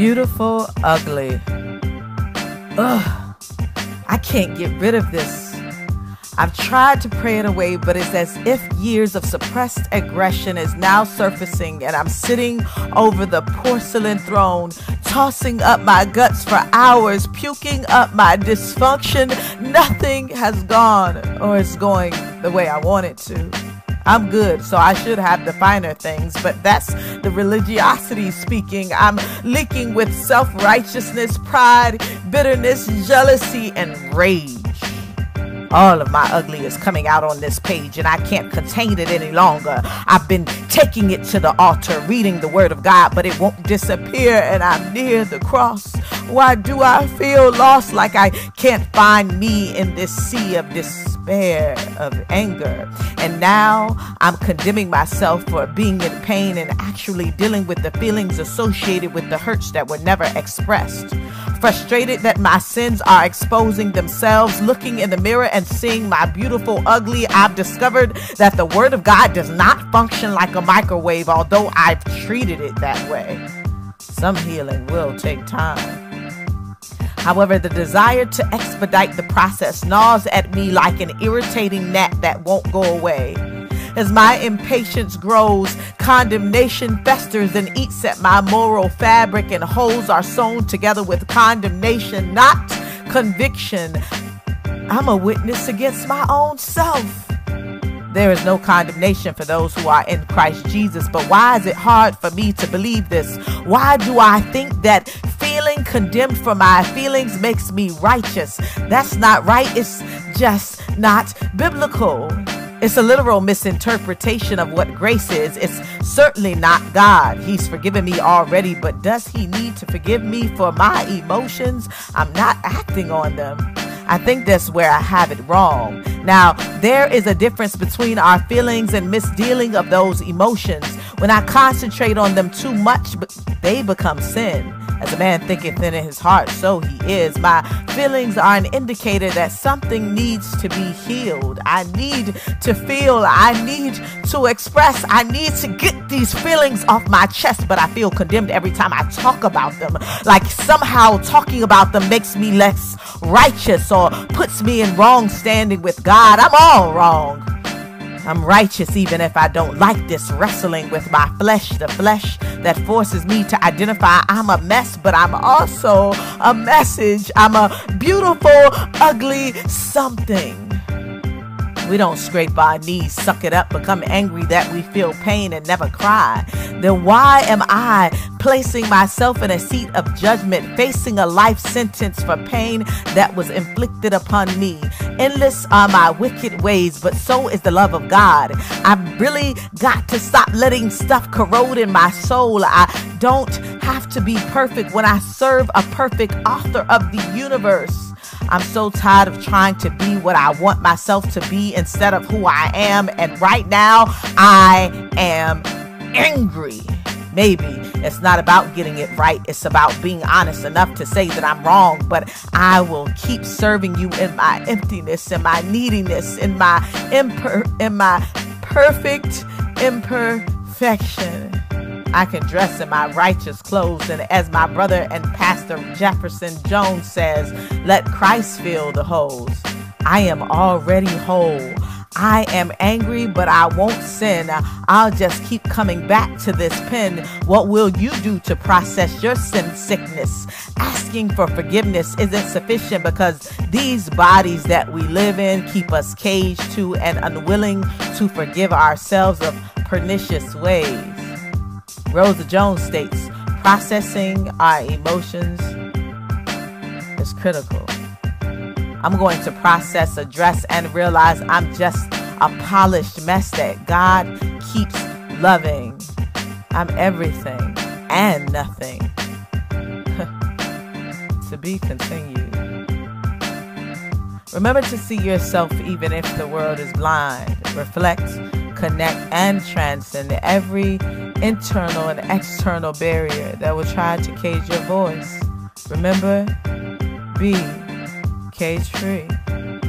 beautiful ugly. Ugh, I can't get rid of this. I've tried to pray it away, but it's as if years of suppressed aggression is now surfacing, and I'm sitting over the porcelain throne, tossing up my guts for hours, puking up my dysfunction. Nothing has gone or is going the way I want it to. I'm good, so I should have the finer things, but that's the religiosity speaking. I'm leaking with self-righteousness, pride, bitterness, jealousy, and rage. All of my ugly is coming out on this page, and I can't contain it any longer. I've been taking it to the altar, reading the word of God, but it won't disappear, and I'm near the cross. Why do I feel lost, like I can't find me in this sea of despair, of anger? And now I'm condemning myself for being in pain and actually dealing with the feelings associated with the hurts that were never expressed. Frustrated that my sins are exposing themselves, looking in the mirror and seeing my beautiful ugly, I've discovered that the word of God does not function like a microwave, although I've treated it that way. Some healing will take time. However, the desire to expedite the process gnaws at me like an irritating gnat that won't go away. As my impatience grows, condemnation festers and eats at my moral fabric, and holes are sewn together with condemnation, not conviction. I'm a witness against my own self. There is no condemnation for those who are in Christ Jesus, but why is it hard for me to believe this? Why do I think that feeling condemned for my feelings makes me righteous? That's not right. It's just not biblical. It's a literal misinterpretation of what grace is. It's certainly not God. He's forgiven me already, but does he need to forgive me for my emotions? I'm not acting on them. I think that's where I have it wrong. Now, there is a difference between our feelings and misdealing of those emotions. When I concentrate on them too much, they become sin. As a man thinketh in his heart, so he is. My feelings are an indicator that something needs to be healed. I need to feel. I need to express. I need to get these feelings off my chest, but I feel condemned every time I talk about them. Like somehow talking about them makes me less righteous or puts me in wrong standing with God. I'm all wrong. I'm righteous even if I don't like this wrestling with my flesh, the flesh that forces me to identify I'm a mess, but I'm also a message. I'm a beautiful, ugly something. We don't scrape our knees, suck it up, become angry that we feel pain and never cry. Then why am I placing myself in a seat of judgment, facing a life sentence for pain that was inflicted upon me? Endless are my wicked ways, but so is the love of God. I've really got to stop letting stuff corrode in my soul. I don't have to be perfect when I serve a perfect author of the universe. I'm so tired of trying to be what I want myself to be instead of who I am. And right now, I am angry. Maybe it's not about getting it right. It's about being honest enough to say that I'm wrong. But I will keep serving you in my emptiness, in my neediness, in my perfect imperfection. I can dress in my righteous clothes, and as my brother and pastor Jefferson Jones says, let Christ fill the holes. I am already whole. I am angry, but I won't sin. I'll just keep coming back to this pen. What will you do to process your sin sickness? Asking for forgiveness isn't sufficient because these bodies that we live in keep us caged to and unwilling to forgive ourselves of pernicious ways. Rosa Jones states, processing our emotions is critical. I'm going to process, address, and realize I'm just a polished mess that God keeps loving. I'm everything and nothing. To be continued. Remember to see yourself even if the world is blind. Reflect, connect, and transcend every internal and external barrier that will try to cage your voice. Remember, be cage free.